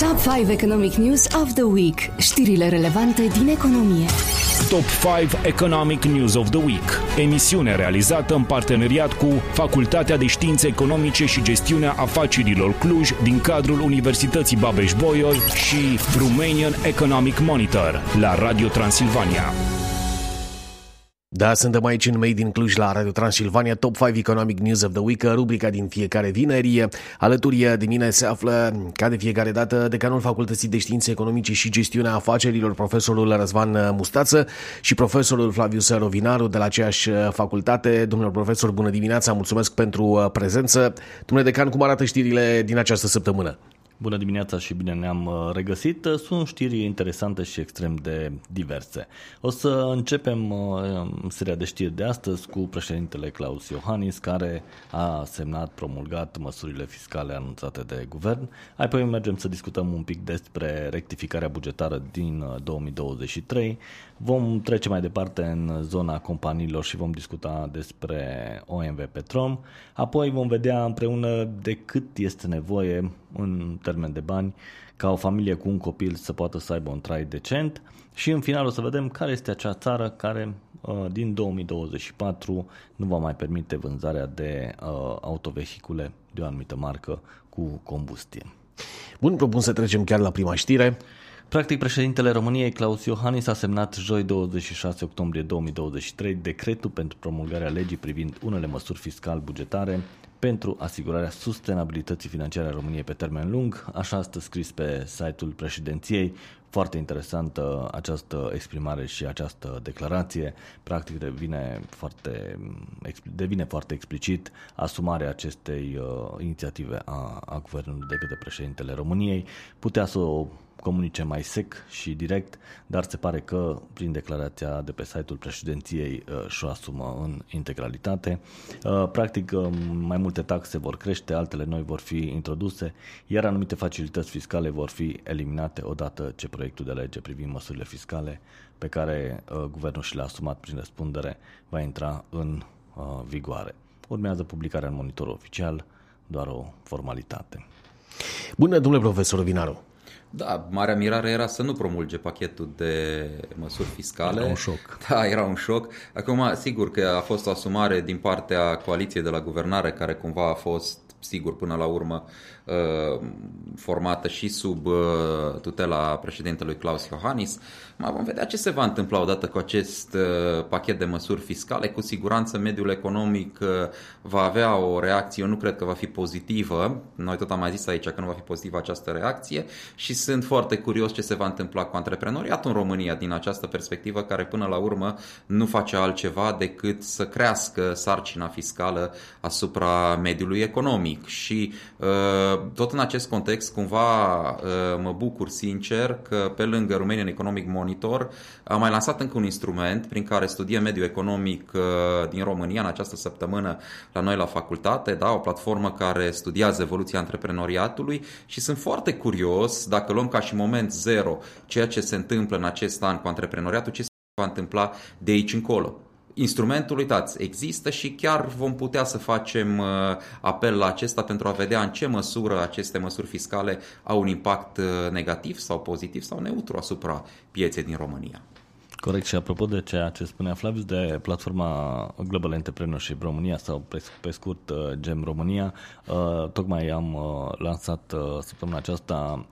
Top 5 Economic News of the Week. Știrile relevante din economie. Top 5 Economic News of the Week. Emisiune realizată în parteneriat cu Facultatea de Științe Economice și Gestiunea Afacerilor Cluj din cadrul Universității Babeș-Bolyai și Romanian Economic Monitor la Radio Transilvania. Da, suntem aici în Made din Cluj la Radio Transilvania, Top 5 Economic News of the Week, rubrica din fiecare vineri. Alături de mine se află, ca de fiecare dată, decanul Facultății de Științe Economice și Gestiunea Afacerilor, profesorul Răzvan Mustață și profesorul Flavius Rovinaru de la aceeași facultate. Domnule profesor, bună dimineața, mulțumesc pentru prezență. Domnule decan, cum arată știrile din această săptămână? Bună dimineața și bine ne-am regăsit. Sunt știri interesante și extrem de diverse. O să începem seria de știri de astăzi cu președintele Klaus Iohannis, care a semnat, promulgat măsurile fiscale anunțate de guvern. Apoi mergem să discutăm un pic despre rectificarea bugetară din 2023. Vom trece mai departe în zona companiilor și vom discuta despre OMV Petrom. Apoi vom vedea împreună de cât este nevoie în termen de bani ca o familie cu un copil să poată să aibă un trai decent și în final o să vedem care este acea țară care din 2024 nu va mai permite vânzarea de autovehicule de o anumită marcă cu combustie. Bun, propun să trecem chiar la prima știre. Practic, președintele României, Klaus Iohannis, a semnat joi 26 octombrie 2023 decretul pentru promulgarea legii privind unele măsuri fiscal-bugetare pentru asigurarea sustenabilității financiare a României pe termen lung. Așa stă scris pe site-ul președinției. Foarte interesantă această exprimare și această declarație. Practic devine foarte explicit asumarea acestei inițiative a guvernului de către președintele României. Putea să o comunice mai sec și direct, dar se pare că prin declarația de pe site-ul președinției și-o asumă în integralitate. Practic, mai multe taxe vor crește, altele noi vor fi introduse, iar anumite facilități fiscale vor fi eliminate odată ce proiectul de lege privind măsurile fiscale pe care guvernul și le-a asumat prin răspundere va intra în vigoare. Urmează publicarea în monitorul oficial, doar o formalitate. Bună, domnule profesor Vinaru! Da, marea mirare era să nu promulge pachetul de măsuri fiscale. Era un șoc. Da, era un șoc. Acum, sigur că a fost o asumare din partea coaliției de la guvernare, care cumva a fost, sigur, până la urmă formată și sub tutela președintelui Klaus Iohannis. Mai vom vedea ce se va întâmpla odată cu acest pachet de măsuri fiscale. Cu siguranță mediul economic va avea o reacție, eu nu cred că va fi pozitivă. Noi tot am mai zis aici că nu va fi pozitivă această reacție și sunt foarte curios ce se va întâmpla cu antreprenoriatul în România din această perspectivă, care până la urmă nu face altceva decât să crească sarcina fiscală asupra mediului economic. Și tot în acest context, cumva mă bucur sincer că pe lângă Romanian Economic Monitor am mai lansat încă un instrument prin care studiem mediul economic din România în această săptămână la noi la facultate, da, o platformă care studiază evoluția antreprenoriatului și sunt foarte curios, dacă luăm ca și moment zero ceea ce se întâmplă în acest an cu antreprenoriatul, ce se va întâmpla de aici încolo. Instrumentul, uitați, există și chiar vom putea să facem apel la acesta pentru a vedea în ce măsură aceste măsuri fiscale au un impact negativ sau pozitiv sau neutru asupra pieței din România. Corect. Și apropo de ceea ce spunea Flavius de platforma Global Entrepreneurship România sau pe scurt GEM România, tocmai am lansat săptămâna aceasta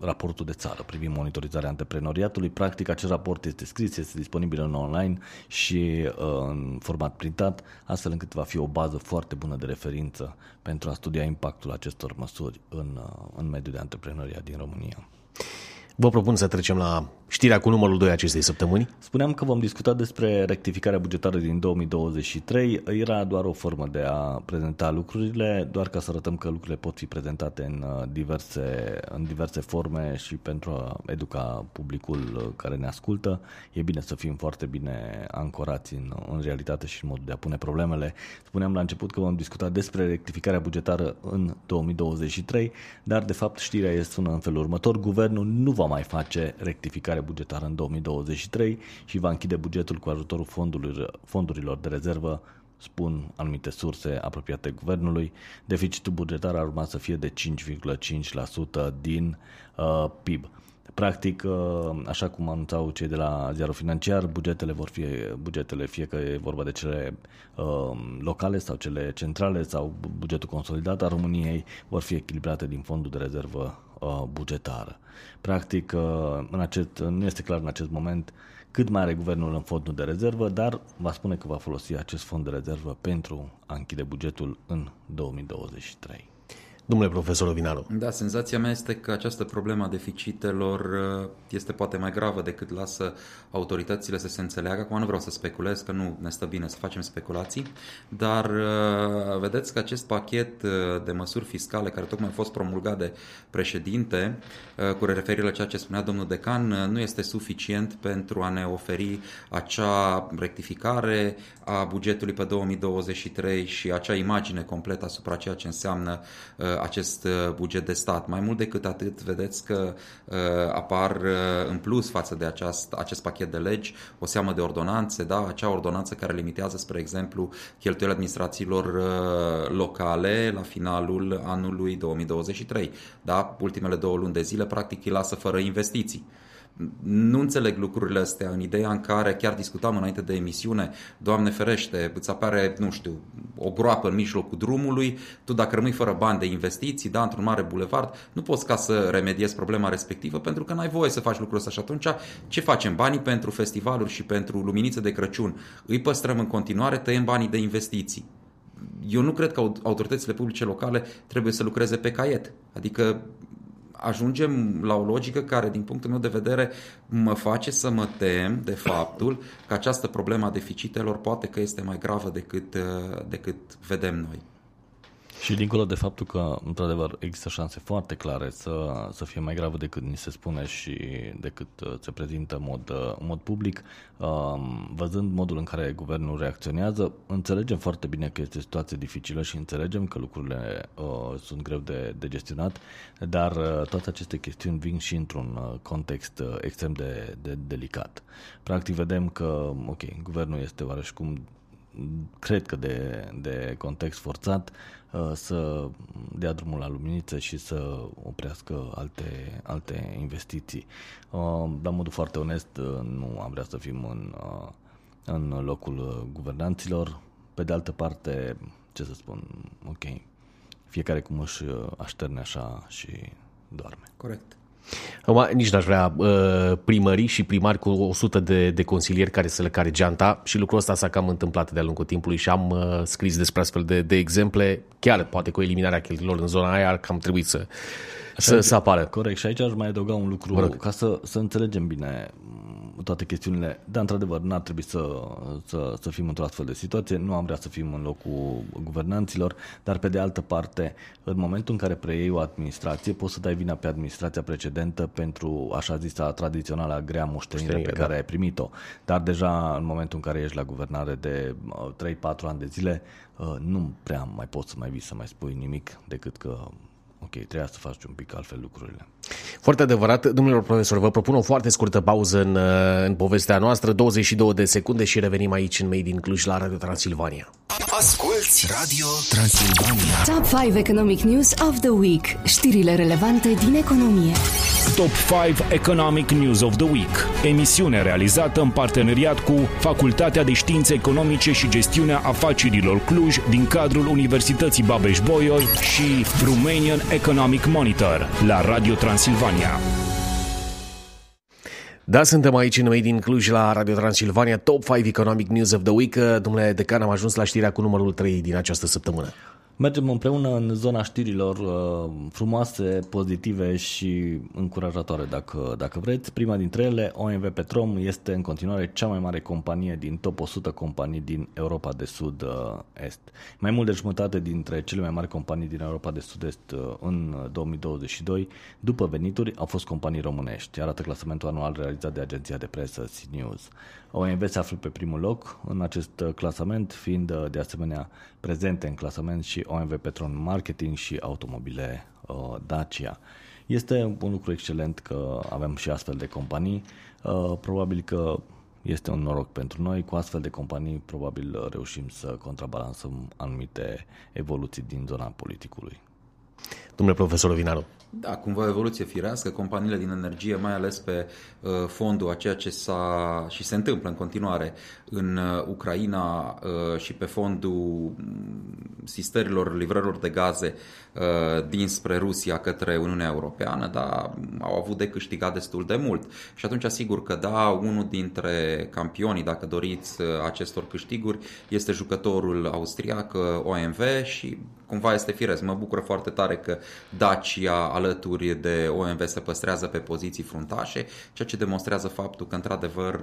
raportul de țară privind monitorizarea antreprenoriatului. Practic acest raport este scris, este disponibil în online și în format printat, astfel încât va fi o bază foarte bună de referință pentru a studia impactul acestor măsuri în mediul de antreprenoriat din România. Vă propun să trecem la știrea cu numărul 2 acestei săptămâni. Spuneam că vom discuta despre rectificarea bugetară din 2023. Era doar o formă de a prezenta lucrurile, doar ca să arătăm că lucrurile pot fi prezentate în diverse forme și pentru a educa publicul care ne ascultă. E bine să fim foarte bine ancorați în realitate și în modul de a pune problemele. Spuneam la început că vom discuta despre rectificarea bugetară în 2023, dar de fapt știrea sună în felul următor. Guvernul nu va mai face rectificare bugetară în 2023 și va închide bugetul cu ajutorul fondurilor de rezervă spun anumite surse apropiate guvernului, deficitul bugetar ar urma să fie de 5,5% din PIB. Practic, așa cum anunțau cei de la Ziarul Financiar, bugetele, fie că e vorba de cele locale sau cele centrale sau bugetul consolidat al României, vor fi echilibrate din fondul de rezervă bugetară. Practic, nu este clar în acest moment cât mai are guvernul în fondul de rezervă, dar va spune că va folosi acest fond de rezervă pentru a închide bugetul în 2023. Domnule profesor Rovinaru. Da, senzația mea este că această problemă a deficitelor este poate mai gravă decât lasă autoritățile să se înțeleagă. Acum nu vreau să speculez, că nu ne stă bine să facem speculații, dar vedeți că acest pachet de măsuri fiscale care tocmai a fost promulgat de președinte, cu referire la ceea ce spunea domnul decan, nu este suficient pentru a ne oferi acea rectificare a bugetului pe 2023 și acea imagine completă asupra ceea ce înseamnă acest buget de stat. Mai mult decât atât, vedeți că apar în plus față de acest pachet de legi o seamă de ordonanțe, da? Acea ordonanță care limitează, spre exemplu, cheltuielile administrațiilor locale la finalul anului 2023. Da? Ultimele 2 luni de zile, practic, îi lasă fără investiții. Nu înțeleg lucrurile astea în ideea în care chiar discutam înainte de emisiune, Doamne ferește, îți apare, nu știu, o groapă în mijlocul drumului, tu dacă rămâi fără bani de investiții, da, într-un mare bulevard, nu poți ca să remediezi problema respectivă pentru că n-ai voie să faci lucrul ăsta și atunci ce facem? Banii pentru festivaluri și pentru luminițe de Crăciun îi păstrăm în continuare, tăiem banii de investiții. Eu nu cred că autoritățile publice locale trebuie să lucreze pe caiet, adică ajungem la o logică care, din punctul meu de vedere, mă face să mă tem de faptul că această problemă a deficitelor poate că este mai gravă decât vedem noi. Și dincolo de faptul că, într-adevăr, există șanse foarte clare să fie mai gravă decât ni se spune și decât se prezintă în mod public, văzând modul în care guvernul reacționează, înțelegem foarte bine că este o situație dificilă și înțelegem că lucrurile sunt greu de gestionat, dar toate aceste chestiuni vin și într-un context extrem de delicat. Practic vedem că, ok, guvernul este oareșcum, cred că de context forțat, să dea drumul la luminițe și să oprească alte investiții. La modul foarte onest, nu am vrea să fim în locul guvernanților. Pe de altă parte, ce să spun, ok, fiecare cum își așterne așa și doarme. Corect. Nici n-aș vrea primării și primari cu 100 de consilieri care să le care geanta și lucrul ăsta s-a cam întâmplat de-a lungul timpului și am scris despre astfel de exemple, chiar poate cu eliminarea cheltuielor în zona aia ar cam trebui să apară. Corect, și aici aș mai adăuga un lucru ca să înțelegem bine toate chestiunile, dar într-adevăr n-ar trebui să fim într-o astfel de situație, nu am vrea să fim în locul guvernanților, dar pe de altă parte, în momentul în care preiei o administrație, poți să dai vina pe administrația precedentă pentru așa zisa tradiționala grea moștenire pe care ai primit-o, dar deja în momentul în care ești la guvernare de 3-4 ani de zile, nu prea mai poți să mai vii să mai spui nimic decât că ok, trebuie să faci un pic altfel lucrurile. Foarte adevărat, domnilor profesori, vă propun o foarte scurtă pauză în povestea noastră, 22 de secunde și revenim aici în Made in Cluj la Radio Transilvania. Asculți Radio Transilvania. Top 5 Economic News of the Week. Știrile relevante din economie. Top 5 Economic News of the Week. Emisiune realizată în parteneriat cu Facultatea de Științe Economice și Gestiunea Afacerilor Cluj din cadrul Universității Babeș-Bolyai și Romanian Economic Monitor la Radio Transilvania. Da, suntem aici în Made in Cluj la Radio Transilvania, Top 5 Economic News of the Week. Domnule decan, am ajuns la știrea cu numărul 3 din această săptămână. Mergem împreună în zona știrilor frumoase, pozitive și încurajatoare, dacă vreți. Prima dintre ele, OMV Petrom, este în continuare cea mai mare companie din top 100 companii din Europa de Sud-Est. Mai mult de jumătate dintre cele mai mari companii din Europa de Sud-Est în 2022, după venituri, au fost companii românești, arată clasamentul anual realizat de agenția de presă CNews. OMV se află pe primul loc în acest clasament, fiind de asemenea prezente în clasament și OMV Petrom Marketing și Automobile Dacia. Este un lucru excelent că avem și astfel de companii. Probabil că este un noroc pentru noi. Cu astfel de companii probabil reușim să contrabalansăm anumite evoluții din zona politicului. Domnule profesor Rovinaru. Da, cumva evoluție firească, companiile din energie, mai ales pe fondul a ceea ce s-a și se întâmplă în continuare în Ucraina și pe fondul sistărilor, livrărilor de gaze dinspre Rusia către Uniunea Europeană, dar au avut de câștigat destul de mult. Și atunci asigur că da, unul dintre campionii, dacă doriți, acestor câștiguri este jucătorul austriac OMV și cumva este firesc. Mă bucură foarte tare că Dacia alături de OMV se păstrează pe poziții fruntașe, ceea ce demonstrează faptul că într-adevăr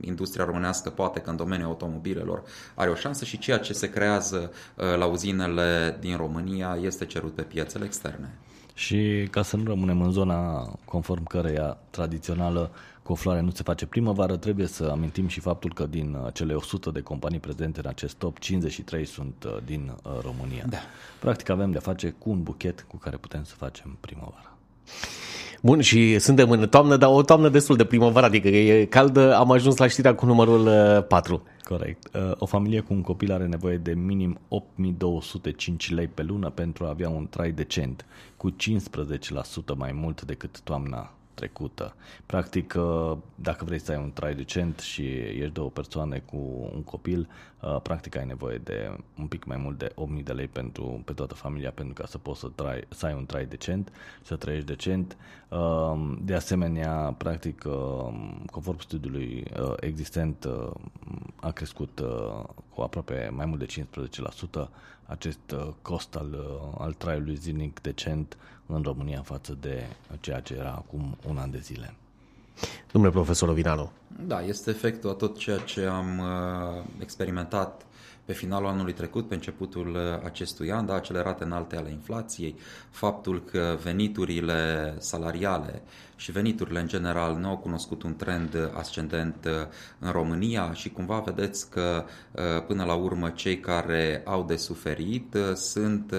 industria românească poate că în domeniul automobilelor are o șansă și ceea ce se creează la uzinele din România este cerut pe piețele externe. Și ca să nu rămânem în zona conform căreia tradițională coflarea nu se face primăvară, trebuie să amintim și faptul că din cele 100 de companii prezente în acest top, 53 sunt din România. Da. Practic avem de-a face cu un buchet cu care putem să facem primăvara. Bun, și suntem în toamnă, dar o toamnă destul de primăvară, adică e caldă, am ajuns la știrea cu numărul 4. Corect. O familie cu un copil are nevoie de minim 8.205 lei pe lună pentru a avea un trai decent, cu 15% mai mult decât toamna trecută. Practic, dacă vrei să ai un trai decent și ești două persoane cu un copil, practic ai nevoie de un pic mai mult de 8.000 de lei pe toată familia pentru ca să poți să ai un trai decent, să trăiești decent. De asemenea, practic, conform studiului existent, a crescut cu aproape mai mult de 15% acest cost al traiului zilnic decent în România față de ceea ce era acum un an de zile. Domnule profesor Rovinaru. Da, este efectul a tot ceea ce am experimentat pe finalul anului trecut, pe începutul acestui an, da, acele rate înalte ale inflației, faptul că veniturile salariale și veniturile în general nu au cunoscut un trend ascendent în România și cumva vedeți că până la urmă cei care au de suferit sunt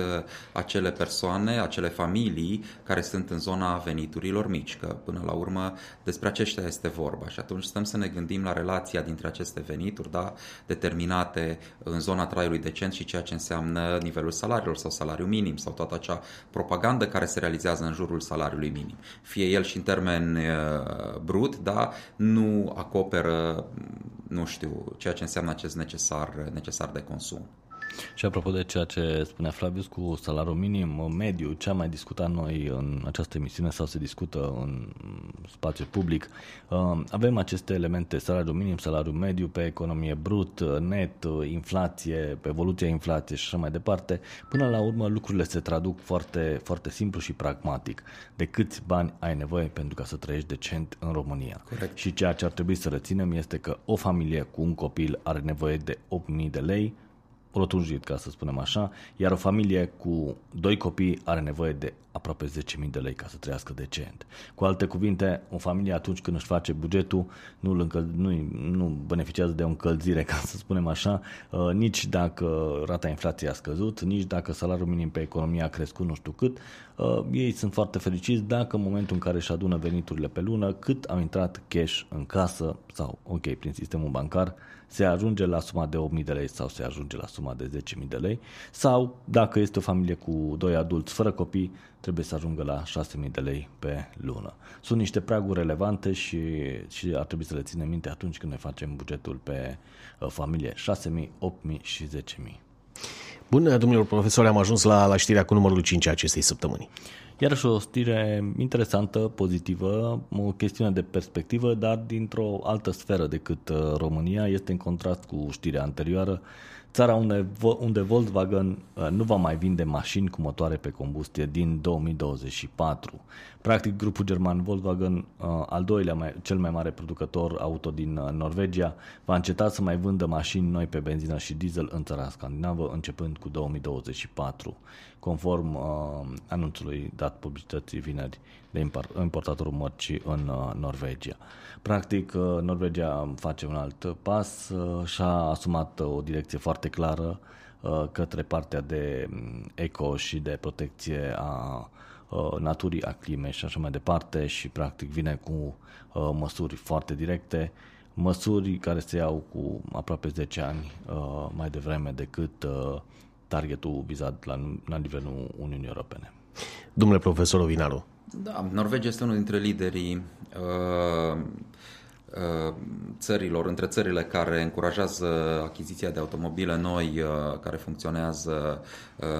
acele persoane, acele familii care sunt în zona veniturilor mici, că până la urmă despre aceștia este vorba și atunci stăm să ne gândim la relația dintre aceste venituri, da, determinate în zona traiului decent și ceea ce înseamnă nivelul salariilor sau salariul minim sau toată acea propagandă care se realizează în jurul salariului minim. Fie el și în termen brut, dar nu acoperă, nu știu, ceea ce înseamnă acest necesar de consum. Și apropo de ceea ce spunea Flavius cu salariul minim mediu, ce am mai discutat noi în această emisiune sau se discută în spațiu public, avem aceste elemente, salariul minim, salariul mediu, pe economie brut, net, inflație, evoluția inflației și așa mai departe. Până la urmă lucrurile se traduc foarte, foarte simplu și pragmatic. De câți bani ai nevoie pentru ca să trăiești decent în România? Corect. Și ceea ce ar trebui să reținem este că o familie cu un copil are nevoie de 8.000 de lei, rotunjit, ca să spunem așa, iar o familie cu doi copii are nevoie de aproape 10.000 de lei ca să trăiască decent. Cu alte cuvinte, o familie atunci când își face bugetul nu beneficiază de o încălzire, ca să spunem așa, nici dacă rata inflației a scăzut, nici dacă salariul minim pe economie a crescut nu știu cât. Ei sunt foarte fericiți dacă în momentul în care își adună veniturile pe lună, cât au intrat cash în casă sau, prin sistemul bancar, se ajunge la suma de 8.000 de lei sau se ajunge la suma de 10.000 de lei sau dacă este o familie cu doi adulți fără copii, trebuie să ajungă la 6.000 de lei pe lună. Sunt niște praguri relevante și ar trebui să le ținem minte atunci când ne facem bugetul pe familie. 6.000, 8.000 și 10.000. Bună, domnilor profesori, am ajuns la știrea cu numărul 5 a acestei săptămâni. Iarăși o știre interesantă, pozitivă, o chestiune de perspectivă, dar dintr-o altă sferă decât România. Este în contrast cu știrea anterioară, țara unde Volkswagen nu va mai vinde mașini cu motoare pe combustie din 2024. Practic, grupul german Volkswagen, al doilea cel mai mare producător auto din Norvegia, va înceta să mai vândă mașini noi pe benzină și diesel în țara scandinavă, începând cu 2024, conform anunțului dat publicității vineri de importatorul mărcii în Norvegia. Practic, Norvegia face un alt pas și a asumat o direcție foarte clară către partea de eco și de protecție a naturii, a climei și așa mai departe și practic vine cu măsuri foarte directe, măsuri care se iau cu aproape 10 ani mai devreme decât targetul vizat la nivelul Uniunii Europene. Domnule profesor Rovinaru. Da, Norvegia este unul dintre liderii țărilor, între țările care încurajează achiziția de automobile noi care funcționează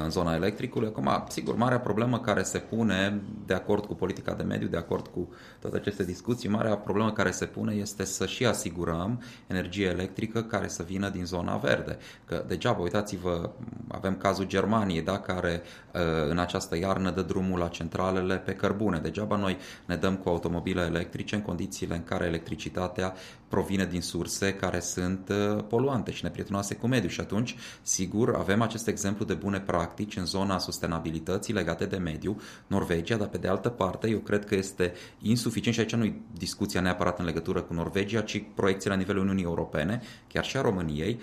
în zona electricului. Acum, sigur, marea problemă care se pune, de acord cu politica de mediu, de acord cu toate aceste discuții, marea problemă care se pune este să și asigurăm energie electrică care să vină din zona verde. Că degeaba, uitați-vă, avem cazul Germaniei, da, care în această iarnă dă drumul la centralele pe cărbune. Degeaba noi ne dăm cu automobile electrice în condițiile în care electricitatea provine din surse care sunt poluante și neprietenoase cu mediul. Și atunci, sigur, avem acest exemplu de bune practici în zona sustenabilității legate de mediu, Norvegia, dar pe de altă parte, eu cred că este insuficient, și aici nu e discuția neapărat în legătură cu Norvegia, ci proiecții la nivelul Uniunii Europene, chiar și a României,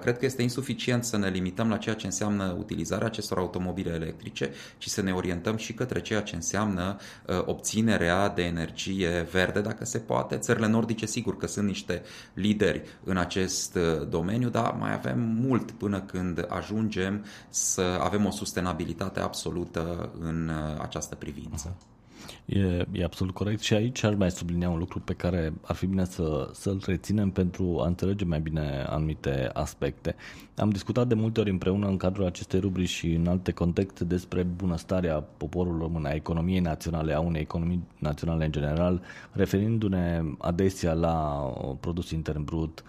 cred că este insuficient să ne limităm la ceea ce înseamnă utilizarea acestor automobile electrice, ci să ne orientăm și către ceea ce înseamnă obținerea de energie verde, dacă se poate. Țările nordice, sigur că sunt niște lideri în acest domeniu, dar mai avem mult până când ajungem să avem o sustenabilitate absolută în această privință. E absolut corect și aici aș mai sublinia un lucru pe care ar fi bine să-l reținem pentru a înțelege mai bine anumite aspecte. Am discutat de multe ori împreună în cadrul acestei rubrici și în alte contexte despre bunăstarea poporului român, a economiei naționale, a unei economii naționale în general, referindu-ne adesea la produs intern brut,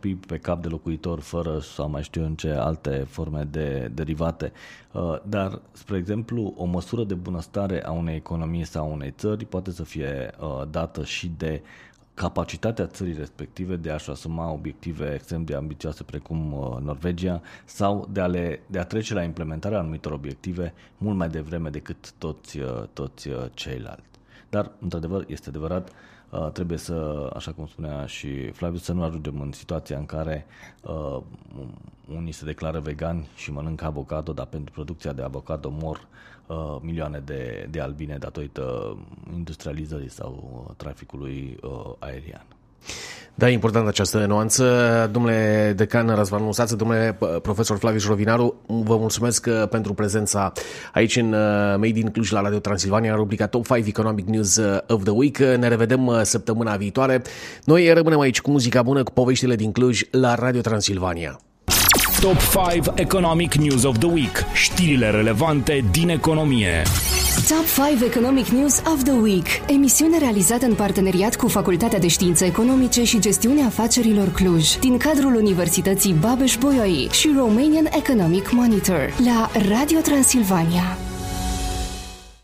PIB pe cap de locuitor, fără sau mai știu în ce alte forme de derivate. Dar, spre exemplu, o măsură de bunăstare a unei economii sau unei țări poate să fie dată și de capacitatea țării respective de a-și asuma obiective extrem de ambițioase precum Norvegia sau de a trece la implementarea anumitor obiective mult mai devreme decât toți ceilalți. Dar, într-adevăr, este adevărat, trebuie să, așa cum spunea și Flavius, să nu ajungem în situația în care unii se declară vegani și mănâncă avocado, dar pentru producția de avocado mor milioane de albine datorită industrializării sau traficului aerian. Da, e importantă această nuanță. Domnule decan Răzvan Mustață, domnule profesor Flavius Rovinaru, vă mulțumesc pentru prezența aici în Made in Cluj la Radio Transilvania, în rubrica Top 5 Economic News of the Week. Ne revedem săptămâna viitoare. Noi rămânem aici cu muzica bună, cu poveștile din Cluj la Radio Transilvania. Top 5 Economic News of the Week. Știrile relevante din economie. Top 5 Economic News of the Week. Emisiune realizată în parteneriat cu Facultatea de Științe Economice și Gestiunea Afacerilor Cluj, din cadrul Universității Babeș-Bolyai și Romanian Economic Monitor la Radio Transilvania.